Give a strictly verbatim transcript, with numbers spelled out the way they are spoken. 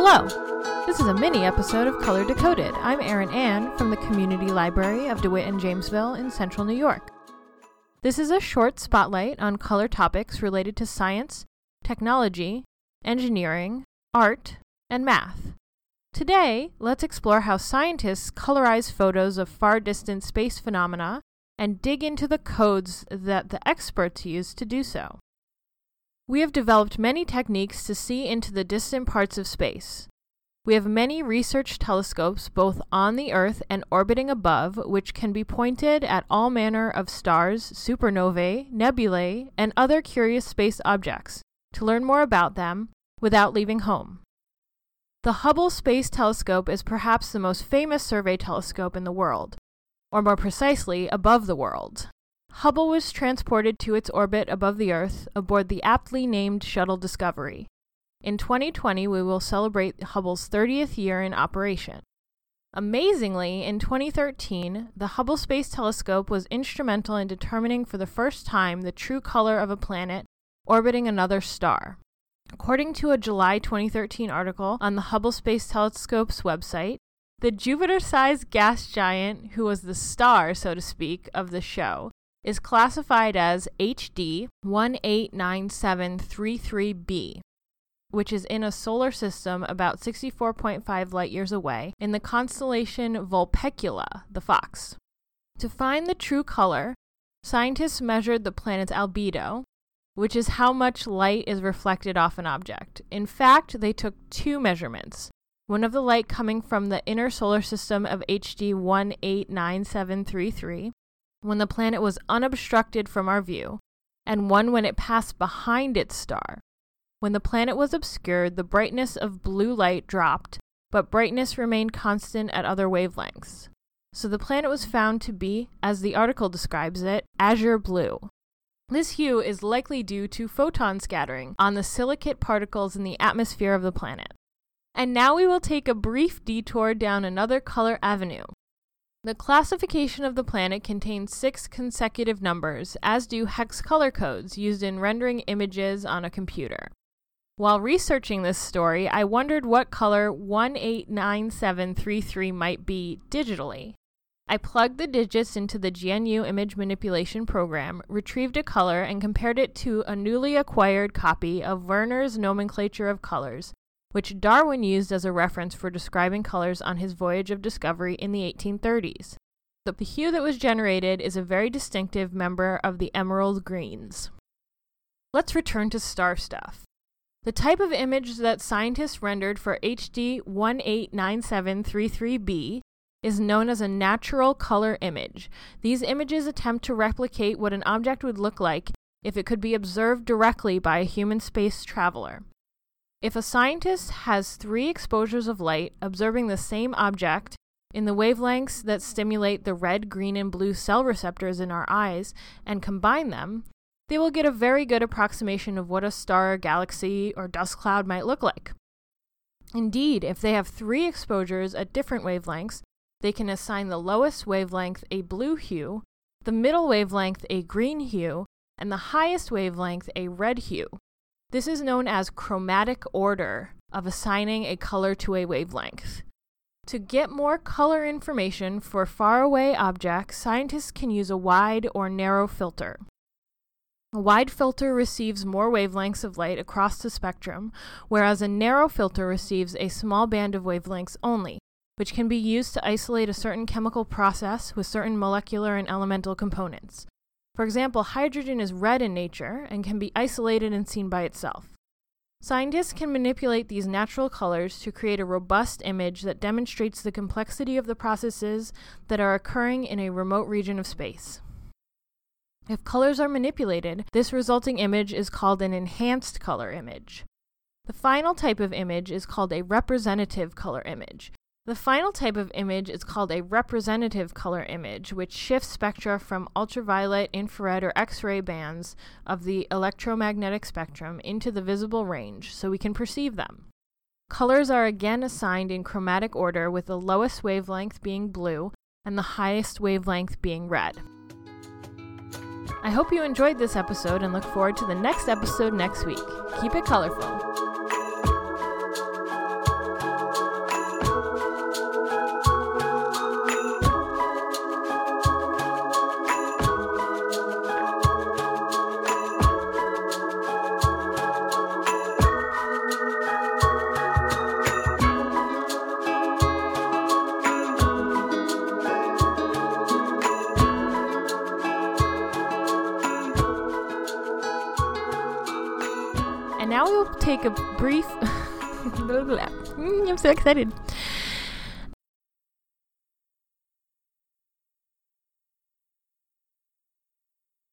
Hello! This is a mini-episode of Color Decoded. I'm Erin Ann from the Community Library of DeWitt and Jamesville in central New York. This is a short spotlight on color topics related to science, technology, engineering, art, and math. Today, let's explore how scientists colorize photos of far-distant space phenomena and dig into the codes that the experts use to do so. We have developed many techniques to see into the distant parts of space. We have many research telescopes both on the Earth and orbiting above, which can be pointed at all manner of stars, supernovae, nebulae, and other curious space objects to learn more about them without leaving home. The Hubble Space Telescope is perhaps the most famous survey telescope in the world, or more precisely, above the world. Hubble was transported to its orbit above the Earth aboard the aptly named Shuttle Discovery. In twenty twenty, we will celebrate Hubble's thirtieth year in operation. Amazingly, in twenty thirteen, the Hubble Space Telescope was instrumental in determining for the first time the true color of a planet orbiting another star. According to a July twenty thirteen article on the Hubble Space Telescope's website, the Jupiter-sized gas giant, who was the star, so to speak, of the show, is classified as H D one eight nine seven three three b, which is in a solar system about sixty-four point five light-years away in the constellation Vulpecula, the fox. To find the true color, scientists measured the planet's albedo, which is how much light is reflected off an object. In fact, they took two measurements, one of the light coming from the inner solar system of H D one eight nine seven three three, when the planet was unobstructed from our view, and one when it passed behind its star. When the planet was obscured, the brightness of blue light dropped, but brightness remained constant at other wavelengths. So the planet was found to be, as the article describes it, azure blue. This hue is likely due to photon scattering on the silicate particles in the atmosphere of the planet. And now we will take a brief detour down another color avenue. The classification of the planet contains six consecutive numbers, as do hex color codes used in rendering images on a computer. While researching this story, I wondered what color one eight nine seven three three might be digitally. I plugged the digits into the G N U Image Manipulation Program, retrieved a color, and compared it to a newly acquired copy of Werner's Nomenclature of Colors, which Darwin used as a reference for describing colors on his voyage of discovery in the eighteen thirties. The hue that was generated is a very distinctive member of the emerald greens. Let's return to star stuff. The type of image that scientists rendered for H D one eight nine seven three three b is known as a natural color image. These images attempt to replicate what an object would look like if it could be observed directly by a human space traveler. If a scientist has three exposures of light observing the same object in the wavelengths that stimulate the red, green, and blue cell receptors in our eyes and combine them, they will get a very good approximation of what a star, galaxy, or dust cloud might look like. Indeed, if they have three exposures at different wavelengths, they can assign the lowest wavelength a blue hue, the middle wavelength a green hue, and the highest wavelength a red hue. This is known as chromatic order of assigning a color to a wavelength. To get more color information for faraway objects, scientists can use a wide or narrow filter. A wide filter receives more wavelengths of light across the spectrum, whereas a narrow filter receives a small band of wavelengths only, which can be used to isolate a certain chemical process with certain molecular and elemental components. For example, hydrogen is red in nature and can be isolated and seen by itself. Scientists can manipulate these natural colors to create a robust image that demonstrates the complexity of the processes that are occurring in a remote region of space. If colors are manipulated, this resulting image is called an enhanced color image. The final type of image is called a representative color image. The final type of image is called a representative color image, which shifts spectra from ultraviolet, infrared, or X-ray bands of the electromagnetic spectrum into the visible range so we can perceive them. Colors are again assigned in chromatic order, with the lowest wavelength being blue and the highest wavelength being red. I hope you enjoyed this episode and look forward to the next episode next week. Keep it colorful. now we'll take a brief... I'm so excited.